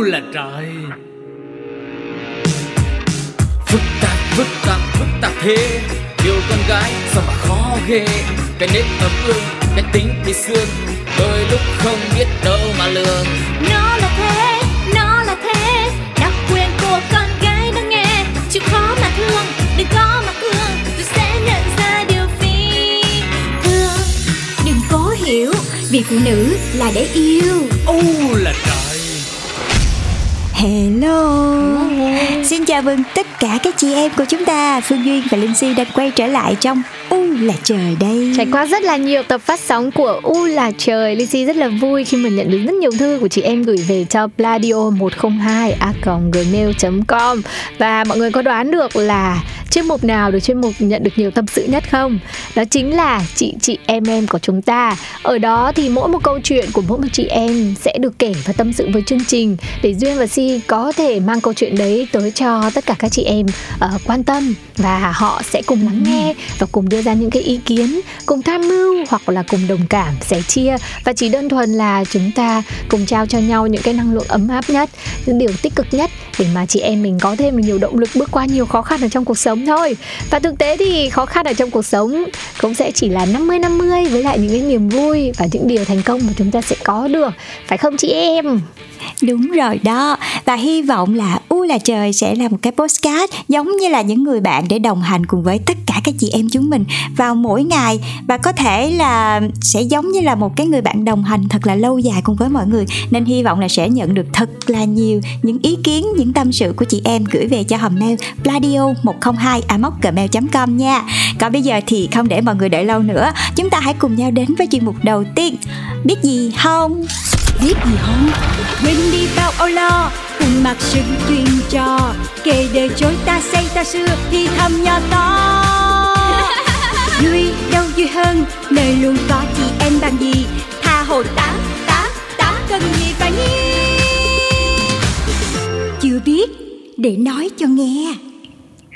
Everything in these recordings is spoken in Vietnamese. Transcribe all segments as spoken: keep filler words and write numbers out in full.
là trời. Phức tạp, phức tạp, phức tạp thế. Yêu con gái sao mà khó ghê. Cái nếp ấm ương, cái tính bị xương, đôi lúc không biết đâu mà lường. Nó là thế, nó là thế, đặc quyền của con gái nó nghe. Chịu khó mà thương, đừng có mà cương, tôi sẽ nhận ra điều phi thương. Đừng cố hiểu, vì phụ nữ là để yêu. Ô là trời. Hello. Hello, xin chào mừng tất cả các chị em của chúng ta. Phương Duyên và Linh Si đang quay trở lại trong U là trời đây. Trải qua rất là nhiều tập phát sóng của U là trời, Linh Si rất là vui khi mình nhận được rất nhiều thư của chị em gửi về cho pladio một không hai a còng gmail chấm com. Và mọi người có đoán được là chuyên mục nào được chuyên mục nhận được nhiều tâm sự nhất không? Đó chính là chị chị em em của chúng ta. Ở đó thì mỗi một câu chuyện của mỗi một chị em sẽ được kể và tâm sự với chương trình, để Duyên và Si có thể mang câu chuyện đấy tới cho tất cả các chị em uh, quan tâm, và họ sẽ cùng lắng nghe và cùng đưa ra những cái ý kiến, cùng tham mưu hoặc là cùng đồng cảm, sẻ chia, và chỉ đơn thuần là chúng ta cùng trao cho nhau những cái năng lượng ấm áp nhất, những điều tích cực nhất để mà chị em mình có thêm nhiều động lực bước qua nhiều khó khăn ở trong cuộc sống thôi. Và thực tế thì khó khăn ở trong cuộc sống cũng sẽ chỉ là năm mươi năm mươi với lại những cái niềm vui và những điều thành công mà chúng ta sẽ có được, phải không chị em? Đúng rồi đó. Và hy vọng là U là trời sẽ là một cái podcast giống như là những người bạn để đồng hành cùng với tất cả các chị em chúng mình vào mỗi ngày, và có thể là sẽ giống như là một cái người bạn đồng hành thật là lâu dài cùng với mọi người. Nên hy vọng là sẽ nhận được thật là nhiều những ý kiến, những tâm sự của chị em gửi về cho hòm mail pladio một không hai a còng gmail chấm com nha. Còn bây giờ thì không để mọi người đợi lâu nữa, chúng ta hãy cùng nhau đến với chuyên mục đầu tiên. Biết gì không? Biết gì không? Quên đi bao âu lo, cùng mặc sự chuyên trò. Kể đời chối ta xây ta xưa, thì thầm nhỏ to. Duy đâu duy hơn, nơi luôn có chị em bằng gì. Tha hồ tám, tám, tám cần gì và nhi. Chưa biết, để nói cho nghe.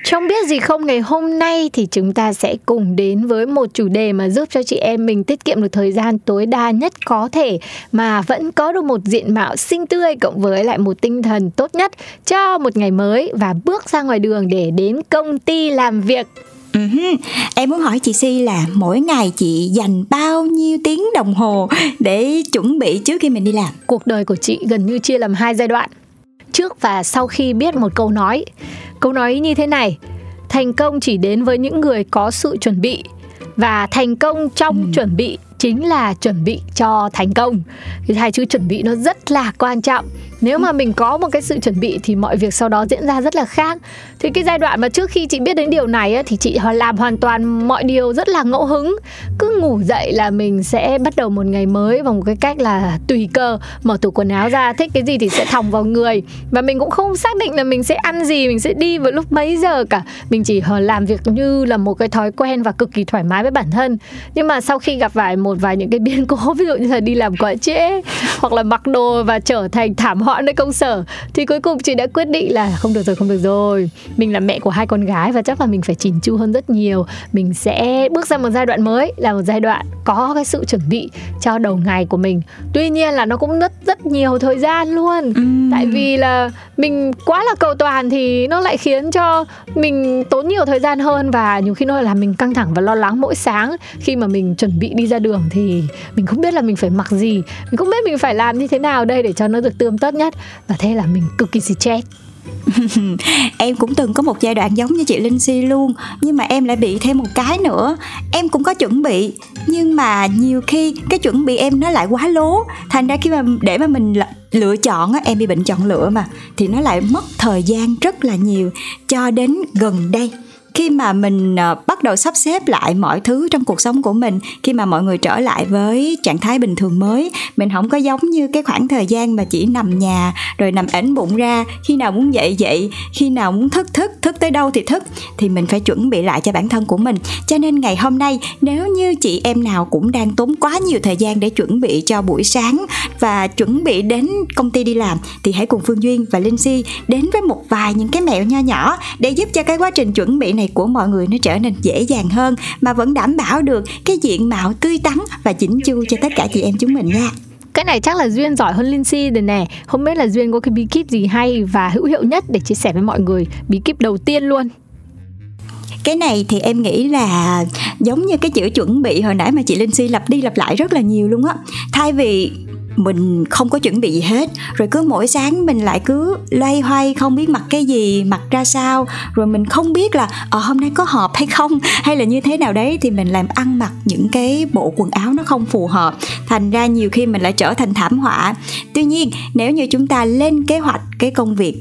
Trong biết gì không ngày hôm nay thì chúng ta sẽ cùng đến với một chủ đề mà giúp cho chị em mình tiết kiệm được thời gian tối đa nhất có thể, mà vẫn có được một diện mạo xinh tươi cộng với lại một tinh thần tốt nhất cho một ngày mới và bước ra ngoài đường để đến công ty làm việc. Uh-huh. Em muốn hỏi chị Si là mỗi ngày chị dành bao nhiêu tiếng đồng hồ để chuẩn bị trước khi mình đi làm? Cuộc đời của chị gần như chia làm hai giai đoạn, trước và sau khi biết một câu nói. Câu nói như thế này: thành công chỉ đến với những người có sự chuẩn bị, và thành công trong ừ. chuẩn bị chính là chuẩn bị cho thành công. Thì hai chữ chuẩn bị nó rất là quan trọng. Nếu mà mình có một cái sự chuẩn bị thì mọi việc sau đó diễn ra rất là khác. Thì cái giai đoạn mà trước khi chị biết đến điều này ấy, thì chị làm hoàn toàn mọi điều rất là ngẫu hứng. Cứ ngủ dậy là mình sẽ bắt đầu một ngày mới bằng một cái cách là tùy cơ. Mở tủ quần áo ra, thích cái gì thì sẽ thòng vào người. Và mình cũng không xác định là mình sẽ ăn gì, mình sẽ đi vào lúc mấy giờ cả. Mình chỉ làm việc như là một cái thói quen và cực kỳ thoải mái với bản thân. Nhưng mà sau khi gặp phải một vài những cái biến cố, ví dụ như là đi làm quá trễ, hoặc là mặc đồ và trở thành thảm họ nơi công sở, thì cuối cùng chị đã quyết định là không được rồi, không được rồi. Mình là mẹ của hai con gái và chắc là mình phải chỉn chu hơn rất nhiều. Mình sẽ bước sang một giai đoạn mới, là một giai đoạn có cái sự chuẩn bị cho đầu ngày của mình. Tuy nhiên là nó cũng rất rất nhiều thời gian luôn. Ừ. Tại vì là mình quá là cầu toàn thì nó lại khiến cho mình tốn nhiều thời gian hơn, và nhiều khi nó là mình căng thẳng và lo lắng mỗi sáng khi mà mình chuẩn bị đi ra đường, thì mình không biết là mình phải mặc gì, mình không biết mình phải làm như thế nào đây để cho nó được tươm tất nhất, và thế là mình cực kỳ stress. Em cũng từng có một giai đoạn giống như chị Linh Si luôn, nhưng mà em lại bị thêm một cái nữa. Em cũng có chuẩn bị, nhưng mà nhiều khi cái chuẩn bị em nó lại quá lố, thành ra khi mà để mà mình lựa chọn, em bị bệnh chọn lựa mà, thì nó lại mất thời gian rất là nhiều. Cho đến gần đây, khi mà mình bắt đầu sắp xếp lại mọi thứ trong cuộc sống của mình, khi mà mọi người trở lại với trạng thái bình thường mới, mình không có giống như cái khoảng thời gian mà chỉ nằm nhà rồi nằm ẵnh bụng ra, khi nào muốn dậy dậy, khi nào muốn thức thức, thức tới đâu thì thức, thì mình phải chuẩn bị lại cho bản thân của mình. Cho nên ngày hôm nay, nếu như chị em nào cũng đang tốn quá nhiều thời gian để chuẩn bị cho buổi sáng và chuẩn bị đến công ty đi làm, thì hãy cùng Phương Duyên và Linh Si đến với một vài những cái mẹo nho nhỏ để giúp cho cái quá trình chuẩn bị này của mọi người nó trở nên dễ dàng hơn, mà vẫn đảm bảo được cái diện mạo tươi tắn và chỉnh chu cho tất cả chị em chúng mình nha. Cái này chắc là Duyên giỏi hơn Linh Si rồi nè. Không biết là Duyên có cái bí kíp gì hay và hữu hiệu nhất để chia sẻ với mọi người, bí kíp đầu tiên luôn. Cái này thì em nghĩ là giống như cái chữ chuẩn bị hồi nãy mà chị Linh Si lặp đi lặp lại rất là nhiều luôn á. Thay vì mình không có chuẩn bị gì hết, rồi cứ mỗi sáng mình lại cứ loay hoay không biết mặc cái gì, mặc ra sao, rồi mình không biết là ờ, hôm nay có họp hay không, hay là như thế nào đấy, thì mình làm ăn mặc những cái bộ quần áo nó không phù hợp. Thành ra nhiều khi mình lại trở thành thảm họa. Tuy nhiên nếu như chúng ta lên kế hoạch cái công việc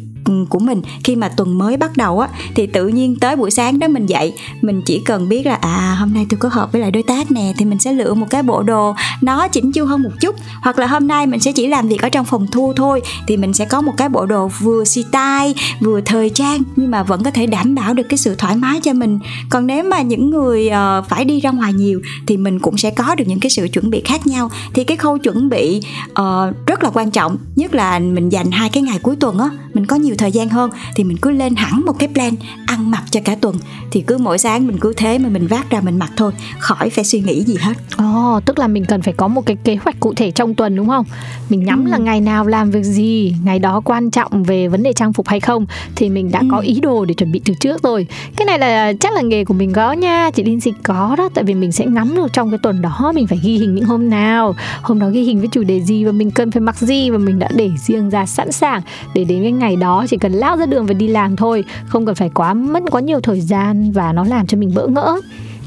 của mình khi mà tuần mới bắt đầu á, thì tự nhiên tới buổi sáng đó mình dậy, mình chỉ cần biết là à, hôm nay tôi có họp với lại đối tác nè, thì mình sẽ lựa một cái bộ đồ nó chỉnh chu hơn một chút, hoặc là hôm nay mình sẽ chỉ làm việc ở trong phòng thu thôi, thì mình sẽ có một cái bộ đồ vừa xì tai vừa thời trang nhưng mà vẫn có thể đảm bảo được cái sự thoải mái cho mình. Còn nếu mà những người uh, phải đi ra ngoài nhiều thì mình cũng sẽ có được những cái sự chuẩn bị khác nhau. Thì cái khâu chuẩn bị uh, rất là quan trọng, nhất là mình dành hai cái ngày cuối tuần á, mình có nhiều thời gian hơn thì mình cứ lên hẳn một cái plan ăn mặc cho cả tuần, thì cứ mỗi sáng mình cứ thế mà mình vác ra mình mặc thôi, khỏi phải suy nghĩ gì hết. Ồ, oh, tức là mình cần phải có một cái kế hoạch cụ thể trong tuần đúng không? Mình nhắm ừ. là ngày nào làm việc gì, ngày đó quan trọng về vấn đề trang phục hay không, thì mình đã ừ. có ý đồ để chuẩn bị từ trước rồi. Cái này là chắc là nghề của mình có nha, chị Linh Dịch có đó, tại vì mình sẽ ngắm được trong cái tuần đó mình phải ghi hình những hôm nào, hôm đó ghi hình với chủ đề gì và mình cần phải mặc gì, và mình đã để riêng ra sẵn sàng để đến cái ngày đó chỉ cần lao ra đường và đi làm thôi, không cần phải quá mất quá nhiều thời gian và nó làm cho mình bỡ ngỡ.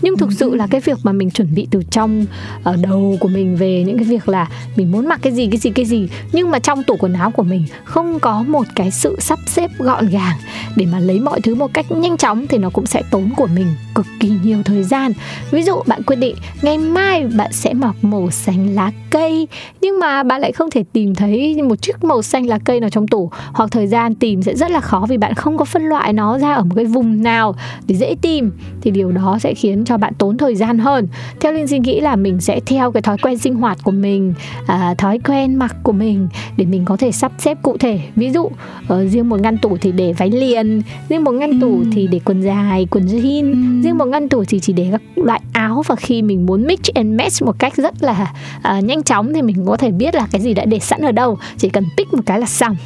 Nhưng thực sự là cái việc mà mình chuẩn bị từ trong ở đầu của mình về những cái việc là mình muốn mặc cái gì, cái gì, cái gì, nhưng mà trong tủ quần áo của mình không có một cái sự sắp xếp gọn gàng để mà lấy mọi thứ một cách nhanh chóng, thì nó cũng sẽ tốn của mình cực kỳ nhiều thời gian. Ví dụ bạn quyết định ngày mai bạn sẽ mặc màu xanh lá cây, nhưng mà bạn lại không thể tìm thấy một chiếc màu xanh lá cây nào trong tủ, hoặc thời gian tìm sẽ rất là khó vì bạn không có phân loại nó ra ở một cái vùng nào để dễ tìm, thì điều đó sẽ khiến cho bạn tốn thời gian hơn. Theo Linh suy nghĩ là mình sẽ theo cái thói quen sinh hoạt của mình, à, thói quen mặc của mình để mình có thể sắp xếp cụ thể. Ví dụ ở riêng một ngăn tủ thì để váy liền, riêng một ngăn ừ. tủ thì để quần dài, quần jean, ừ. riêng một ngăn tủ thì chỉ để các loại áo, và khi mình muốn mix and match một cách rất là à, nhanh chóng thì mình có thể biết là cái gì đã để sẵn ở đâu, chỉ cần pick một cái là xong.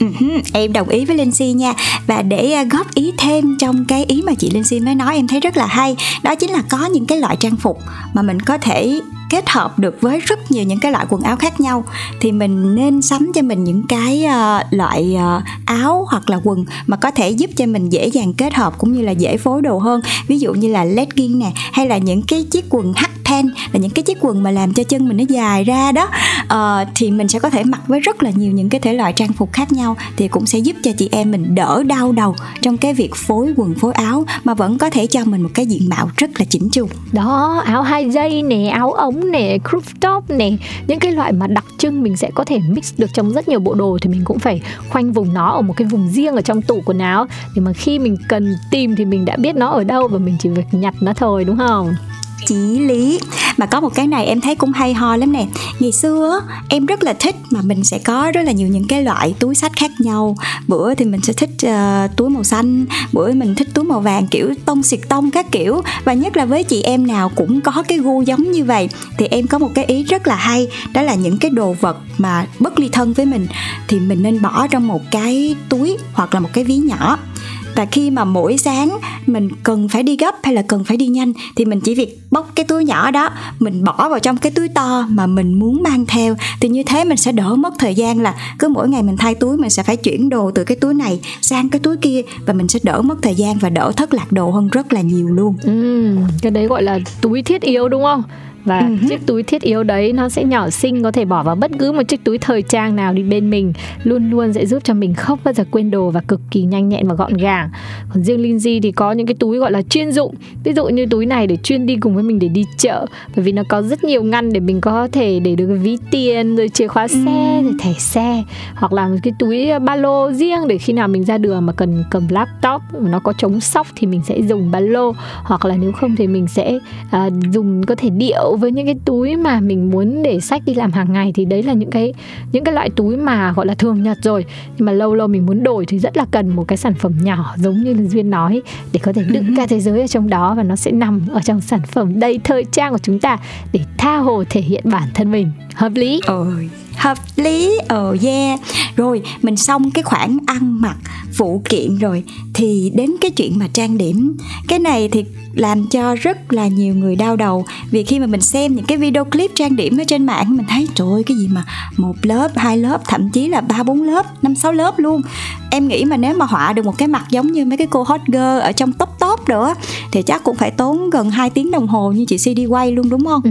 Uh-huh, em đồng ý với Linh Si nha. Và để góp ý thêm trong cái ý mà chị Linh Si mới nói, em thấy rất là hay. Đó chính là có những cái loại trang phục mà mình có thể kết hợp được với rất nhiều những cái loại quần áo khác nhau, thì mình nên sắm cho mình những cái uh, loại uh, áo hoặc là quần mà có thể giúp cho mình dễ dàng kết hợp cũng như là dễ phối đồ hơn. Ví dụ như là legging nè, hay là những cái chiếc quần hắc ten, là những cái chiếc quần mà làm cho chân mình nó dài ra đó, uh, thì mình sẽ có thể mặc với rất là nhiều những cái thể loại trang phục khác nhau, thì cũng sẽ giúp cho chị em mình đỡ đau đầu trong cái việc phối quần phối áo, mà vẫn có thể cho mình một cái diện mạo rất là chỉnh chu. Đó, áo hai dây nè, áo ống nè, crop top nè, những cái loại mà đặc trưng mình sẽ có thể mix được trong rất nhiều bộ đồ, thì mình cũng phải khoanh vùng nó ở một cái vùng riêng ở trong tủ quần áo, để mà khi mình cần tìm thì mình đã biết nó ở đâu và mình chỉ việc nhặt nó thôi, đúng không? Chí lý. Mà có một cái này em thấy cũng hay ho lắm nè. Ngày xưa em rất là thích mà mình sẽ có rất là nhiều những cái loại túi xách khác nhau. Bữa thì mình sẽ thích uh, túi màu xanh, bữa mình thích túi màu vàng, kiểu tông xịt tông các kiểu. Và nhất là với chị em nào cũng có cái gu giống như vậy, thì em có một cái ý rất là hay, đó là những cái đồ vật mà bất ly thân với mình thì mình nên bỏ trong một cái túi hoặc là một cái ví nhỏ. Và khi mà mỗi sáng mình cần phải đi gấp hay là cần phải đi nhanh thì mình chỉ việc bóc cái túi nhỏ đó, mình bỏ vào trong cái túi to mà mình muốn mang theo, thì như thế mình sẽ đỡ mất thời gian là cứ mỗi ngày mình thay túi, mình sẽ phải chuyển đồ từ cái túi này sang cái túi kia, và mình sẽ đỡ mất thời gian và đỡ thất lạc đồ hơn rất là nhiều luôn. Ừ, cái đấy gọi là túi thiết yếu đúng không? Và uh-huh. chiếc túi thiết yếu đấy nó sẽ nhỏ xinh, có thể bỏ vào bất cứ một chiếc túi thời trang nào đi bên mình, luôn luôn sẽ giúp cho mình không bao giờ quên đồ và cực kỳ nhanh nhẹn và gọn gàng. Còn riêng Linh Di thì có những cái túi gọi là chuyên dụng, ví dụ như túi này để chuyên đi cùng với mình để đi chợ, bởi vì nó có rất nhiều ngăn để mình có thể để được ví tiền, rồi chìa khóa xe, rồi thẻ xe, hoặc là một cái túi ba lô riêng để khi nào mình ra đường mà cần cầm laptop, nó có chống xóc thì mình sẽ dùng ba lô, hoặc là nếu không thì mình sẽ à, dùng có thể điệu Cậu với những cái túi mà mình muốn để sách đi làm hàng ngày thì đấy là những cái những cái loại túi mà gọi là thường nhật rồi, nhưng mà lâu lâu mình muốn đổi thì rất là cần một cái sản phẩm nhỏ giống như là Duyên nói, để có thể đựng cả thế giới ở trong đó, và nó sẽ nằm ở trong sản phẩm đầy thời trang của chúng ta để tha hồ thể hiện bản thân mình. Hợp lý. Ờ, hợp lý. Ờ, yeah. Rồi mình xong cái khoản ăn mặc phụ kiện rồi thì đến cái chuyện mà trang điểm. Cái này thì làm cho rất là nhiều người đau đầu, vì khi mà mình xem những cái video clip trang điểm ở trên mạng, mình thấy trời ơi, cái gì mà một lớp, hai lớp, thậm chí là ba bốn lớp, năm sáu lớp luôn. Em nghĩ mà nếu mà họa được một cái mặt giống như mấy cái cô hot girl ở trong top top nữa thì chắc cũng phải tốn gần hai tiếng đồng hồ như chị Si đi quay luôn, đúng không?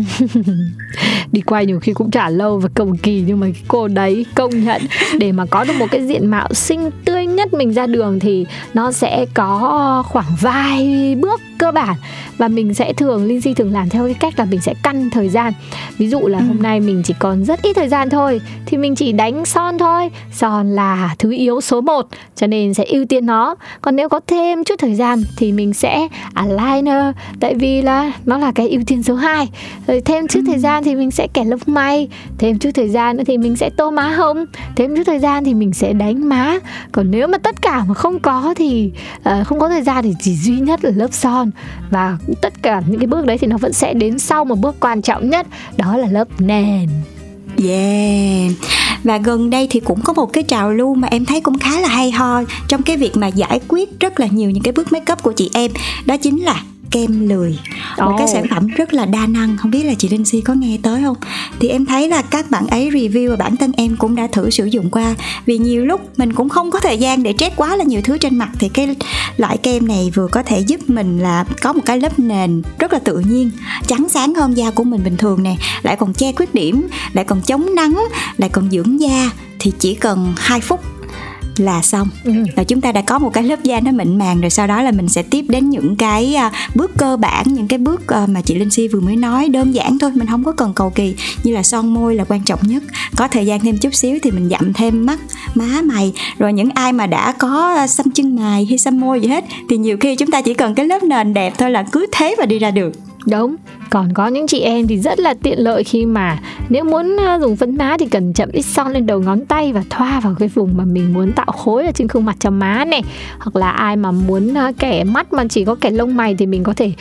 Đi quay nhiều khi cũng trả lâu và cầu kỳ, nhưng mà cái cô đấy công nhận để mà có được một cái diện mạo xinh tươi nhất mình ra đường thì nó sẽ có khoảng vài bước cơ bản, và mình sẽ thường Linh Si thường làm theo cái cách là mình sẽ căn thời gian. Ví dụ là ừ. hôm nay mình chỉ còn rất ít thời gian thôi thì mình chỉ đánh son thôi, son là thứ yếu số một cho nên sẽ ưu tiên nó. Còn nếu có thêm chút thời gian thì mình sẽ eyeliner, tại vì là nó là cái ưu tiên số hai. Rồi thêm chút ừ. thời gian thì mình sẽ kẻ lông mày, thêm chút thời gian nữa thì mình sẽ tô má hồng, thêm chút thời gian thì mình sẽ đánh má. Còn nếu mà tất cả mà không có thì uh, không có thời gian thì chỉ duy nhất là lớp son, và tất cả những cái bước đấy thì nó vẫn sẽ đến sau một bước quan trọng nhất, đó là lớp nền. Yeah. Và gần đây thì cũng có một cái trào lưu mà em thấy cũng khá là hay ho trong cái việc mà giải quyết rất là nhiều những cái bước make up của chị em, đó chính là kem lười. Một oh. cái sản phẩm rất là đa năng, không biết là chị Linh Si có nghe tới không? Thì em thấy là các bạn ấy review và bản thân em cũng đã thử sử dụng qua. Vì nhiều lúc mình cũng không có thời gian để trét quá là nhiều thứ trên mặt, thì cái loại kem này vừa có thể giúp mình là có một cái lớp nền rất là tự nhiên, trắng sáng hơn da của mình bình thường nè, lại còn che khuyết điểm, lại còn chống nắng, lại còn dưỡng da, thì chỉ cần hai phút là xong. ừ. Rồi chúng ta đã có một cái lớp da nó mịn màng rồi, sau đó là mình sẽ tiếp đến những cái bước cơ bản, những cái bước mà chị Linh Si vừa mới nói, đơn giản thôi, mình không có cần cầu kỳ, như là son môi là quan trọng nhất. Có thời gian thêm chút xíu thì mình dặm thêm mắt, má, mày. Rồi những ai mà đã có xăm chân mày hay xăm môi gì hết thì nhiều khi chúng ta chỉ cần cái lớp nền đẹp thôi là cứ thế mà đi ra được. Đúng. Còn có những chị em thì rất là tiện lợi khi mà nếu muốn dùng phấn má thì cần chậm ít son lên đầu ngón tay và thoa vào cái vùng mà mình muốn tạo khối ở trên khuôn mặt cho má này. Hoặc là ai mà muốn kẻ mắt mà chỉ có kẻ lông mày thì mình có thể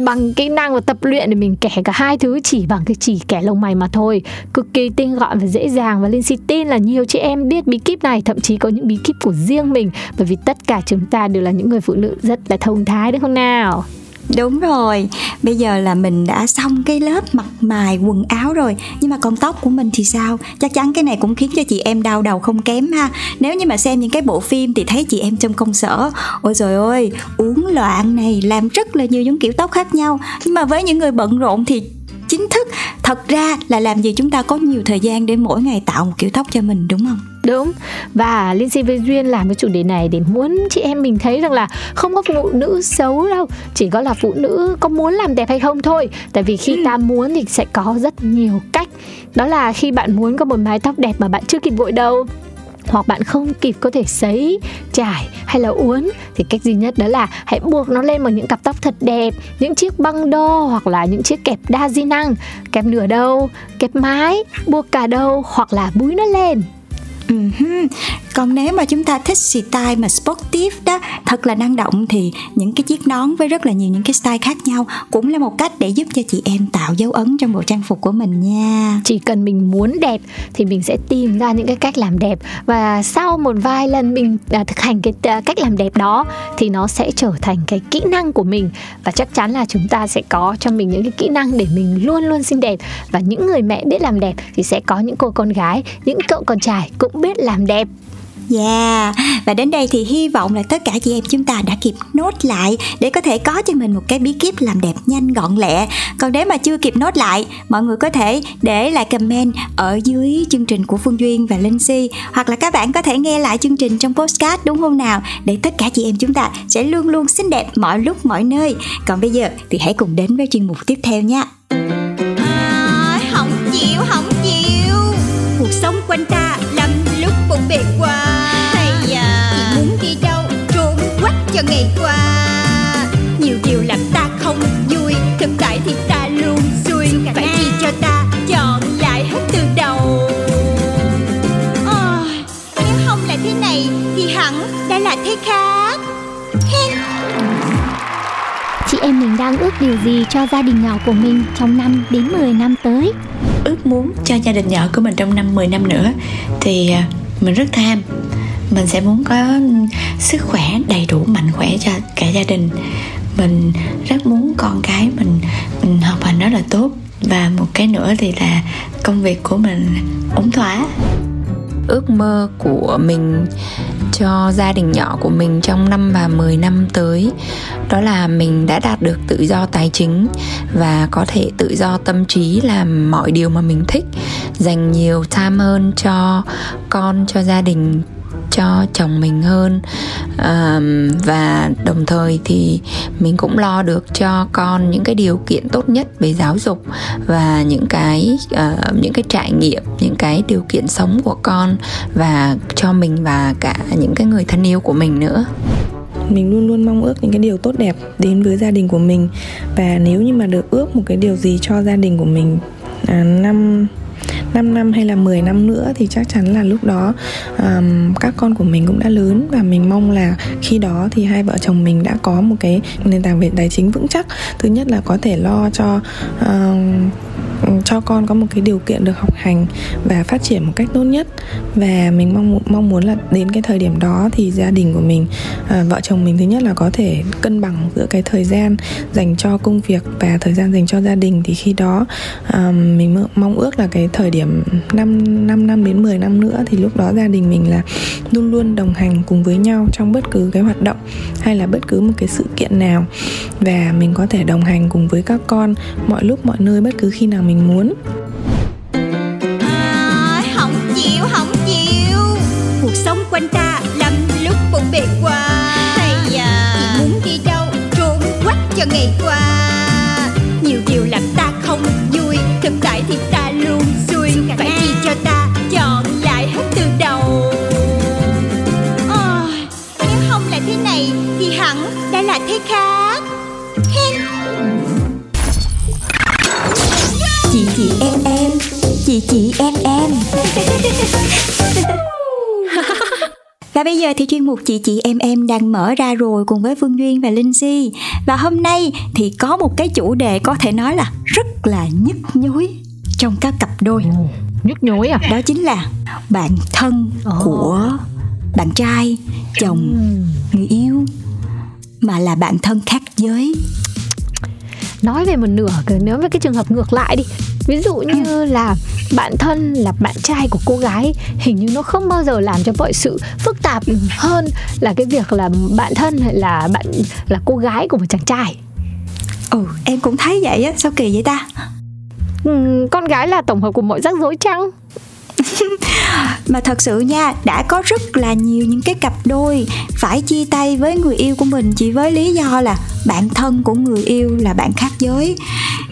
bằng kỹ năng và tập luyện để mình kẻ cả hai thứ chỉ bằng cái chỉ kẻ lông mày mà thôi. Cực kỳ tinh gọn và dễ dàng, và Linh Si tin là nhiều chị em biết bí kíp này, thậm chí có những bí kíp của riêng mình, bởi vì tất cả chúng ta đều là những người phụ nữ rất là thông thái, đúng không nào? Đúng rồi, bây giờ là mình đã xong cái lớp mặt mày, quần áo rồi, nhưng mà còn tóc của mình thì sao? Chắc chắn cái này cũng khiến cho chị em đau đầu không kém ha. Nếu như mà xem những cái bộ phim thì thấy chị em trong công sở, ôi trời ơi, uốn loạn này, làm rất là nhiều những kiểu tóc khác nhau. Nhưng mà với những người bận rộn thì chính thức, thật ra là làm gì chúng ta có nhiều thời gian để mỗi ngày tạo một kiểu tóc cho mình, đúng không? Đúng. Và Linh Si với Duyên làm cái chủ đề này để muốn chị em mình thấy rằng là không có phụ nữ xấu đâu, chỉ có là phụ nữ có muốn làm đẹp hay không thôi. Tại vì khi ta muốn thì sẽ có rất nhiều cách. Đó là khi bạn muốn có một mái tóc đẹp mà bạn chưa kịp gội đầu, hoặc bạn không kịp có thể sấy, chải hay là uốn, thì cách duy nhất đó là hãy buộc nó lên bằng những cặp tóc thật đẹp, những chiếc băng đô hoặc là những chiếc kẹp đa di năng, kẹp nửa đầu, kẹp mái, buộc cả đầu hoặc là búi nó lên. Uh-huh. Còn nếu mà chúng ta thích style mà sportive đó, thật là năng động, thì những cái chiếc nón với rất là nhiều những cái style khác nhau cũng là một cách để giúp cho chị em tạo dấu ấn trong bộ trang phục của mình nha. Chỉ cần mình muốn đẹp thì mình sẽ tìm ra những cái cách làm đẹp, và sau một vài lần mình à, thực hành cái à, cách làm đẹp đó thì nó sẽ trở thành cái kỹ năng của mình, và chắc chắn là chúng ta sẽ có cho mình những cái kỹ năng để mình luôn luôn xinh đẹp. Và những người mẹ biết làm đẹp thì sẽ có những cô con gái, những cậu con trai cũng biết làm đẹp. Yeah. Và đến đây thì hy vọng là tất cả chị em chúng ta đã kịp nốt lại để có thể có cho mình một cái bí kíp làm đẹp nhanh gọn lẹ. Còn nếu mà chưa kịp nốt lại, mọi người có thể để lại comment ở dưới chương trình của Phương Duyên và Linh Si, hoặc là các bạn có thể nghe lại chương trình trong podcast, đúng không nào? Để tất cả chị em chúng ta sẽ luôn luôn xinh đẹp mọi lúc mọi nơi. Còn bây giờ thì hãy cùng đến với chuyên mục tiếp theo nha. À, không chịu, không chịu. Cuộc sống quanh ta lắm lúc bộn bề quá. Thầy à, chị muốn đi đâu trốn quách cho ngày qua. Nhiều điều làm ta không vui, thực tại thì ta luôn xui phải. thích khác. Chị em mình đang ước điều gì cho gia đình nhỏ của mình trong năm đến mười năm tới? Ước muốn cho gia đình nhỏ của mình trong năm mười năm nữa thì mình rất tham. Mình sẽ muốn có sức khỏe đầy đủ, mạnh khỏe cho cả gia đình. Mình rất muốn con cái mình, mình học hành rất là tốt. Và một cái nữa thì là công việc của mình ổn thỏa. Ước mơ của mình cho gia đình nhỏ của mình trong năm và mười năm tới, đó là mình đã đạt được tự do tài chính và có thể tự do tâm trí làm mọi điều mà mình thích. Dành nhiều time hơn cho con, cho gia đình, cho chồng mình hơn, à, và đồng thời thì mình cũng lo được cho con những cái điều kiện tốt nhất về giáo dục và những cái uh, những cái trải nghiệm, những cái điều kiện sống của con và cho mình và cả những cái người thân yêu của mình nữa. Mình luôn luôn mong ước những cái điều tốt đẹp đến với gia đình của mình, và nếu như mà được ước một cái điều gì cho gia đình của mình à, năm năm năm hay là mười năm nữa thì chắc chắn là lúc đó um, các con của mình cũng đã lớn, và mình mong là khi đó thì hai vợ chồng mình đã có một cái nền tảng về tài chính vững chắc. Thứ nhất là có thể lo cho um, cho con có một cái điều kiện được học hành và phát triển một cách tốt nhất. Và mình mong mong muốn là đến cái thời điểm đó thì gia đình của mình, à, vợ chồng mình thứ nhất là có thể cân bằng giữa cái thời gian dành cho công việc và thời gian dành cho gia đình. Thì khi đó à, mình mong ước là cái thời điểm năm năm đến mười năm nữa thì lúc đó gia đình mình là luôn luôn đồng hành cùng với nhau trong bất cứ cái hoạt động hay là bất cứ một cái sự kiện nào, và mình có thể đồng hành cùng với các con mọi lúc mọi nơi, bất cứ khi nào mình muốn. À, không chịu, không chịu. Cuộc sống quanh ta lắm lúc bộn bề quá. Thầy à, chị muốn đi đâu trốn quách cho ngày qua. Nhiều điều làm ta không vui, thực tại thì ta luôn xui. Phải chi cho ta chọn lại hết từ đầu. À, nếu không là thế này thì hẳn đã là thế khác. Chị chị em em, chị chị em em. Và bây giờ thì chuyên mục chị chị em em đang mở ra rồi cùng với Phương Duyên và Linh Si. Và hôm nay thì có một cái chủ đề có thể nói là rất là nhức nhối trong các cặp đôi. Ừ, nhức nhối à? Đó chính là bạn thân của bạn trai, chồng, người yêu mà là bạn thân khác giới. Nói về một nửa, nếu về cái trường hợp ngược lại đi, ví dụ như là bạn thân là bạn trai của cô gái, hình như nó không bao giờ làm cho mọi sự phức tạp hơn là cái việc là bạn thân hay là bạn là cô gái của một chàng trai. Ừ, em cũng thấy vậy á, sao kỳ vậy ta? Ừ, con gái là tổng hợp của mọi rắc rối chăng? Mà thật sự nha, đã có rất là nhiều những cái cặp đôi phải chia tay với người yêu của mình chỉ với lý do là bạn thân của người yêu là bạn khác giới.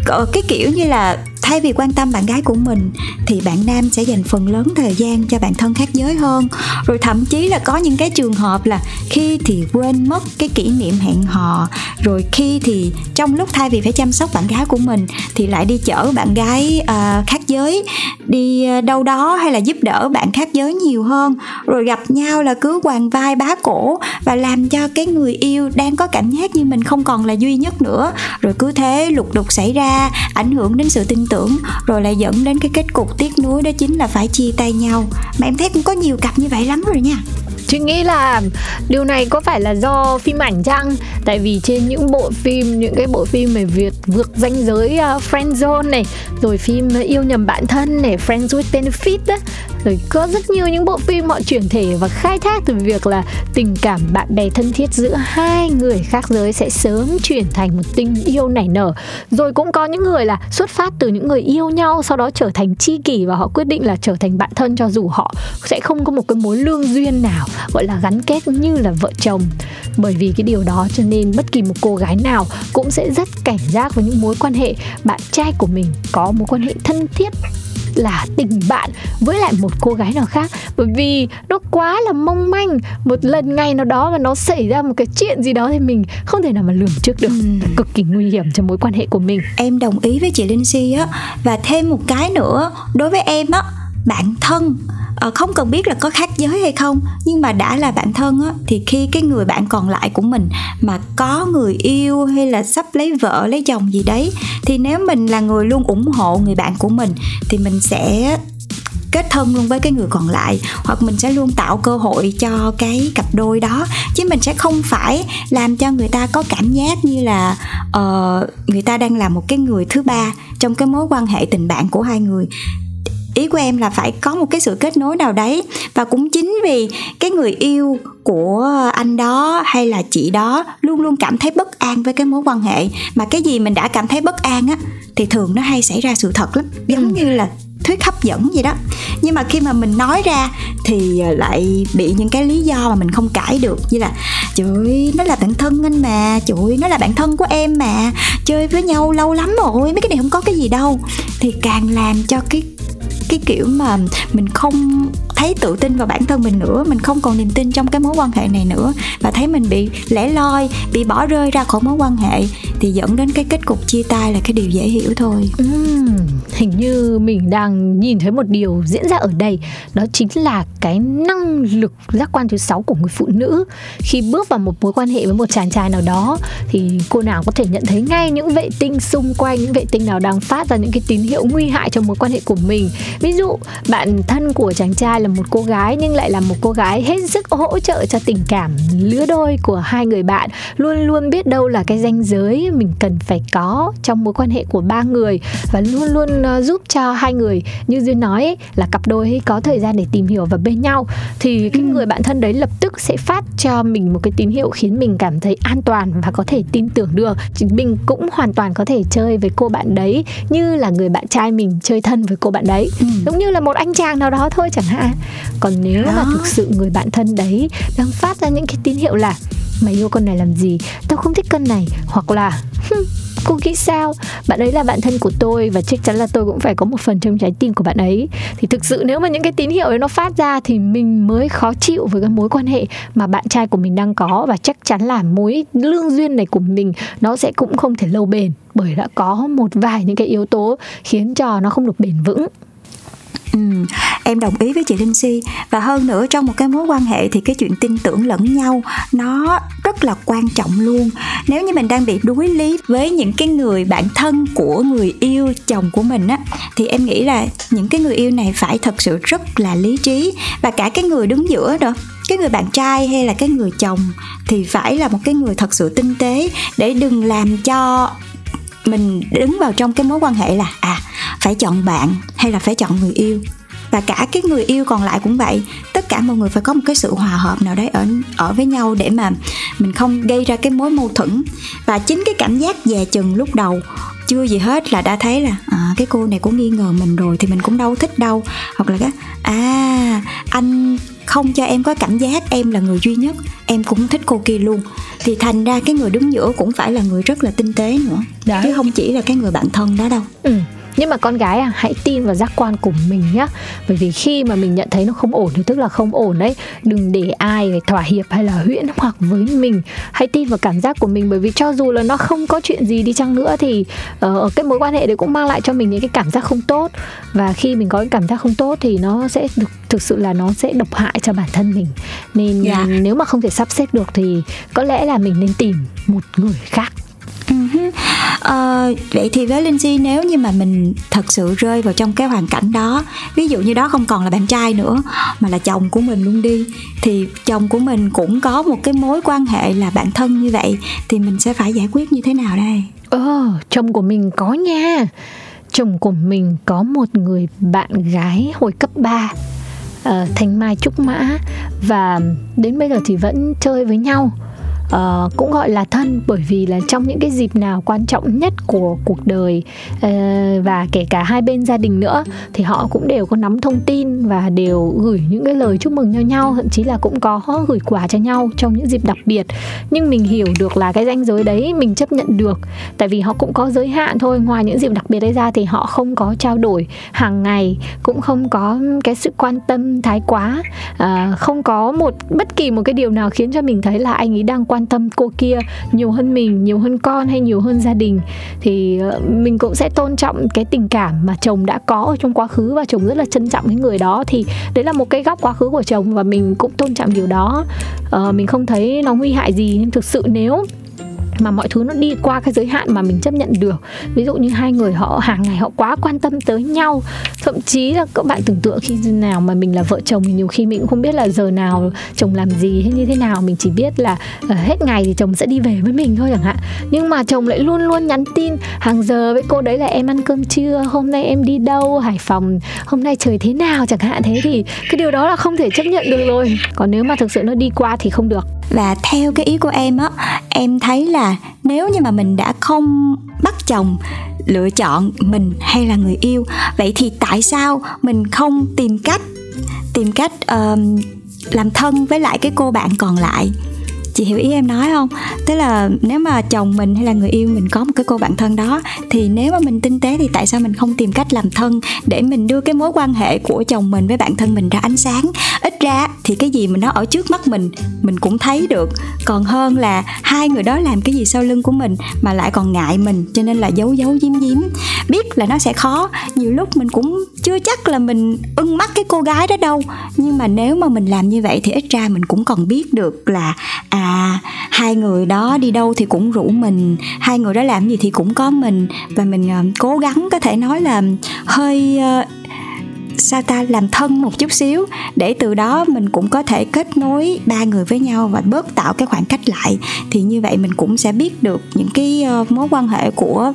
Cái kiểu như là thay vì quan tâm bạn gái của mình thì bạn nam sẽ dành phần lớn thời gian cho bạn thân khác giới hơn. Rồi thậm chí là có những cái trường hợp là khi thì quên mất cái kỷ niệm hẹn hò, rồi khi thì trong lúc thay vì phải chăm sóc bạn gái của mình thì lại đi chở bạn gái uh, khác giới đi đâu đó hay là giúp đỡ bạn khác giới nhiều hơn. Rồi gặp nhau là cứ quàng vai bá cổ và làm cho cái người yêu đang có cảm giác như mình không còn là duy nhất nữa. Rồi cứ thế lục đục xảy ra, ảnh hưởng đến sự tin tưởng, rồi lại dẫn đến cái kết cục tiếc nuối, đó chính là phải chia tay nhau. Mà em thấy cũng có nhiều cặp như vậy lắm rồi nha. Chị nghĩ là điều này có phải là do phim ảnh chăng? Tại vì trên những bộ phim, những cái bộ phim về Việt vượt ranh giới uh, Friend Zone này, rồi phim Yêu Nhầm Bạn Thân này, Friends with Benefit đó, rồi có rất nhiều những bộ phim họ chuyển thể và khai thác từ việc là tình cảm bạn bè thân thiết giữa hai người khác giới sẽ sớm chuyển thành một tình yêu nảy nở. Rồi cũng có những người là xuất phát từ những người yêu nhau, sau đó trở thành tri kỷ và họ quyết định là trở thành bạn thân cho dù họ sẽ không có một cái mối lương duyên nào gọi là gắn kết như là vợ chồng. Bởi vì cái điều đó cho nên bất kỳ một cô gái nào cũng sẽ rất cảnh giác với những mối quan hệ bạn trai của mình có mối quan hệ thân thiết là tình bạn với lại một cô gái nào khác, bởi vì nó quá là mong manh. Một lần ngày nào đó mà nó xảy ra một cái chuyện gì đó thì mình không thể nào mà lường trước được. Ừ, cực kỳ nguy hiểm cho mối quan hệ của mình. Em đồng ý với chị Linh Si á. Và thêm một cái nữa, đối với em á, bạn thân không cần biết là có khác giới hay không, nhưng mà đã là bạn thân á, thì khi cái người bạn còn lại của mình mà có người yêu hay là sắp lấy vợ lấy chồng gì đấy, thì nếu mình là người luôn ủng hộ người bạn của mình thì mình sẽ kết thân luôn với cái người còn lại, hoặc mình sẽ luôn tạo cơ hội cho cái cặp đôi đó, chứ mình sẽ không phải làm cho người ta có cảm giác như là uh, người ta đang là một cái người thứ ba trong cái mối quan hệ tình bạn của hai người. Ý của em là phải có một cái sự kết nối nào đấy, và cũng chính vì cái người yêu của anh đó hay là chị đó luôn luôn cảm thấy bất an với cái mối quan hệ, mà cái gì mình đã cảm thấy bất an á thì thường nó hay xảy ra sự thật lắm, giống như là thuyết hấp dẫn gì đó. Nhưng mà khi mà mình nói ra thì lại bị những cái lý do mà mình không cãi được, như là trời ơi, nó là bạn thân anh mà, trời ơi, nó là bạn thân của em mà, chơi với nhau lâu lắm rồi, mấy cái này không có cái gì đâu, thì càng làm cho cái cái kiểu mà mình không thấy tự tin vào bản thân mình nữa, mình không còn niềm tin trong cái mối quan hệ này nữa, và thấy mình bị lẻ loi, bị bỏ rơi ra khỏi mối quan hệ, thì dẫn đến cái kết cục chia tay là cái điều dễ hiểu thôi. uhm, Hình như mình đang nhìn thấy một điều diễn ra ở đây, đó chính là cái năng lực giác quan thứ sáu của người phụ nữ. Khi bước vào một mối quan hệ với một chàng trai nào đó thì cô nào có thể nhận thấy ngay những vệ tinh xung quanh, những vệ tinh nào đang phát ra những cái tín hiệu nguy hại cho mối quan hệ của mình. Ví dụ bạn thân của chàng trai là một cô gái, nhưng lại là một cô gái hết sức hỗ trợ cho tình cảm lứa đôi của hai người bạn, luôn luôn biết đâu là cái ranh giới mình cần phải có trong mối quan hệ của ba người, và luôn luôn giúp cho hai người, như Duyên nói ấy, là cặp đôi ấy có thời gian để tìm hiểu và bên nhau. Thì cái người bạn thân đấy lập tức sẽ phát cho mình một cái tín hiệu khiến mình cảm thấy an toàn và có thể tin tưởng được. Chính mình cũng hoàn toàn có thể chơi với cô bạn đấy như là người bạn trai mình chơi thân với cô bạn đấy, giống như là một anh chàng nào đó thôi chẳng hạn. Còn nếu đó. Mà thực sự người bạn thân đấy đang phát ra những cái tín hiệu là mày yêu con này làm gì, tao không thích con này, hoặc là cô nghĩ sao, bạn ấy là bạn thân của tôi và chắc chắn là tôi cũng phải có một phần trong trái tim của bạn ấy, thì thực sự nếu mà những cái tín hiệu ấy nó phát ra thì mình mới khó chịu với cái mối quan hệ mà bạn trai của mình đang có, và chắc chắn là mối lương duyên này của mình nó sẽ cũng không thể lâu bền, bởi đã có một vài những cái yếu tố khiến cho nó không được bền vững. Ừ, em đồng ý với chị Linh Si. Và hơn nữa, trong một cái mối quan hệ thì cái chuyện tin tưởng lẫn nhau nó rất là quan trọng luôn. Nếu như mình đang bị đuối lý với những cái người bạn thân của người yêu chồng của mình á, thì em nghĩ là những cái người yêu này phải thật sự rất là lý trí, và cả cái người đứng giữa đó, cái người bạn trai hay là cái người chồng, thì phải là một cái người thật sự tinh tế, để đừng làm cho mình đứng vào trong cái mối quan hệ là à, phải chọn bạn hay là phải chọn người yêu. Và cả cái người yêu còn lại cũng vậy, tất cả mọi người phải có một cái sự hòa hợp nào đấy ở, ở với nhau, để mà mình không gây ra cái mối mâu thuẫn. Và chính cái cảm giác dè chừng lúc đầu chưa gì hết là đã thấy là à, cái cô này cũng nghi ngờ mình rồi thì mình cũng đâu thích đâu, hoặc là cái à, anh không cho em có cảm giác em là người duy nhất, em cũng thích cô kia luôn. Thì thành ra cái người đứng giữa cũng phải là người rất là tinh tế nữa đấy, chứ không chỉ là cái người bạn thân đó đâu. Ừ. Nhưng mà con gái à, hãy tin vào giác quan của mình nhé. Bởi vì khi mà mình nhận thấy nó không ổn thì tức là không ổn đấy. Đừng để ai phải thỏa hiệp hay là huyễn hoặc với mình. Hãy tin vào cảm giác của mình, bởi vì cho dù là nó không có chuyện gì đi chăng nữa thì uh, cái mối quan hệ đấy cũng mang lại cho mình những cái cảm giác không tốt. Và khi mình có những cảm giác không tốt thì nó sẽ được, thực sự là nó sẽ độc hại cho bản thân mình. Nên yeah. nếu mà không thể sắp xếp được thì có lẽ là mình nên tìm một người khác. Uh-huh. Ờ, vậy thì với Linh Si, nếu như mà mình thật sự rơi vào trong cái hoàn cảnh đó, ví dụ như đó không còn là bạn trai nữa mà là chồng của mình luôn đi, thì chồng của mình cũng có một cái mối quan hệ là bạn thân như vậy, thì mình sẽ phải giải quyết như thế nào đây? Ờ, chồng của mình có nha. Chồng của mình có một người bạn gái hồi cấp ba, ờ, thanh mai trúc mã, và đến bây giờ thì vẫn chơi với nhau. Uh, cũng gọi là thân, bởi vì là trong những cái dịp nào quan trọng nhất của cuộc đời uh, và kể cả hai bên gia đình nữa, thì họ cũng đều có nắm thông tin và đều gửi những cái lời chúc mừng cho nhau, thậm chí là cũng có gửi quà cho nhau trong những dịp đặc biệt. Nhưng mình hiểu được là cái ranh giới đấy mình chấp nhận được, tại vì họ cũng có giới hạn thôi. Ngoài những dịp đặc biệt đấy ra thì họ không có trao đổi hàng ngày, cũng không có cái sự quan tâm thái quá, uh, không có một bất kỳ một cái điều nào khiến cho mình thấy là anh ấy đang quan quan tâm cô kia nhiều hơn mình, nhiều hơn con hay nhiều hơn gia đình, thì mình cũng sẽ tôn trọng cái tình cảm mà chồng đã có ở trong quá khứ, và chồng rất là trân trọng cái người đó. Thì đấy là một cái góc quá khứ của chồng và mình cũng tôn trọng điều đó. Ờ, mình không thấy nó nguy hại gì, nhưng thực sự nếu mà mọi thứ nó đi qua cái giới hạn mà mình chấp nhận được, ví dụ như hai người họ hàng ngày họ quá quan tâm tới nhau, thậm chí là các bạn tưởng tượng khi nào mà mình là vợ chồng thì nhiều khi mình cũng không biết là giờ nào chồng làm gì hay như thế nào, mình chỉ biết là hết ngày thì chồng sẽ đi về với mình thôi chẳng hạn, nhưng mà chồng lại luôn luôn nhắn tin hàng giờ với cô đấy là em ăn cơm chưa, hôm nay em đi đâu, Hải Phòng hôm nay trời thế nào chẳng hạn. Thế thì cái điều đó là không thể chấp nhận được rồi, còn nếu mà thực sự nó đi qua thì không được. Và theo cái ý của em á, em thấy là nếu như mà mình đã không bắt chồng lựa chọn mình hay là người yêu, vậy thì tại sao mình không tìm cách tìm cách uh, làm thân với lại cái cô bạn còn lại? Chị hiểu ý em nói không? Tức là nếu mà chồng mình hay là người yêu mình có một cái cô bạn thân đó, thì nếu mà mình tinh tế thì tại sao mình không tìm cách làm thân để mình đưa cái mối quan hệ của chồng mình với bạn thân mình ra ánh sáng? Ít ra thì cái gì mà nó ở trước mắt mình, mình cũng thấy được, còn hơn là hai người đó làm cái gì sau lưng của mình mà lại còn ngại mình, cho nên là giấu giấu giếm giếm. Biết là nó sẽ khó, nhiều lúc mình cũng chưa chắc là mình ưng mắt cái cô gái đó đâu, nhưng mà nếu mà mình làm như vậy thì ít ra mình cũng còn biết được là à À, hai người đó đi đâu thì cũng rủ mình, hai người đó làm gì thì cũng có mình, và mình uh, cố gắng có thể nói là hơi uh, sao ta làm thân một chút xíu, để từ đó mình cũng có thể kết nối ba người với nhau và bớt tạo cái khoảng cách lại. Thì như vậy mình cũng sẽ biết được những cái uh, mối quan hệ của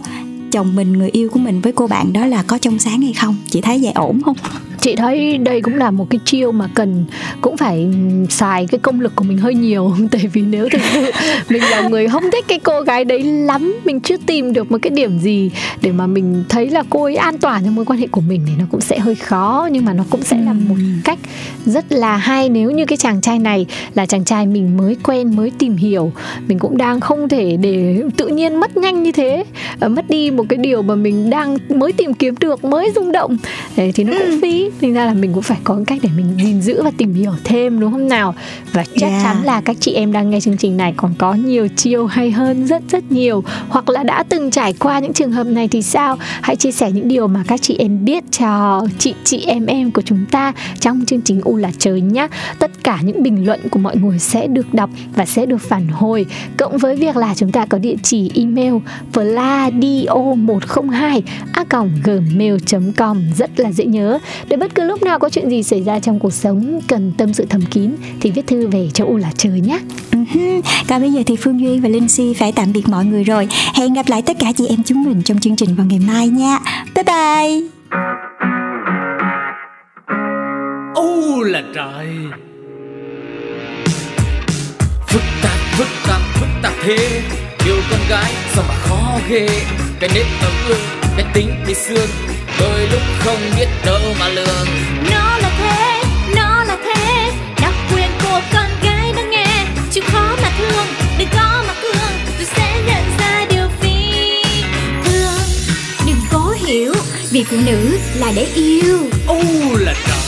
chồng mình, người yêu của mình với cô bạn đó là có trong sáng hay không. Chị thấy vậy ổn không? Chị thấy đây cũng là một cái chiêu mà cần cũng phải xài cái công lực của mình hơi nhiều, tại vì nếu thực sự mình là người không thích cái cô gái đấy lắm, mình chưa tìm được một cái điểm gì để mà mình thấy là cô ấy an toàn trong mối quan hệ của mình thì nó cũng sẽ hơi khó, nhưng mà nó cũng sẽ là một cách rất là hay. Nếu như cái chàng trai này là chàng trai mình mới quen, mới tìm hiểu, mình cũng đang không thể để tự nhiên mất nhanh như thế, mất đi một cái điều mà mình đang mới tìm kiếm được, mới rung động thì nó cũng phí. Nên ra là mình cũng phải có cách để mình gìn giữ và tìm hiểu thêm, đúng không nào? Và chắc yeah. chắn là các chị em đang nghe chương trình này còn có nhiều chiêu hay hơn rất rất nhiều, hoặc là đã từng trải qua những trường hợp này thì sao? Hãy chia sẻ những điều mà các chị em biết cho chị chị em em của chúng ta trong chương trình U Là Trời nhé. Tất cả những bình luận của mọi người sẽ được đọc và sẽ được phản hồi, cộng với việc là chúng ta có địa chỉ email v l a d i o một không hai a còng gmail chấm com rất là dễ nhớ. Để bất cứ lúc nào có chuyện gì xảy ra trong cuộc sống cần tâm sự thầm kín thì viết thư về cho U Là Trời nhé. Uh-huh. Còn bây giờ thì Phương Duy và Linh Si phải tạm biệt mọi người rồi. Hẹn gặp lại tất cả chị em chúng mình trong chương trình vào ngày mai nha. Bye bye. U Là Trời. Phức tạp, phức tạp, phức tạp thế. Yêu con gái sao mà khó ghê. Cái nếp ấm ương, cái tính đi xương, đôi lúc không biết đâu mà lường. Nó là thế, nó là thế, đặc quyền của con gái đang nghe. Chịu khó mà thương, đừng có mà thương, tôi sẽ nhận ra điều phi thường. Đừng cố hiểu, vì phụ nữ là để yêu. U là trời.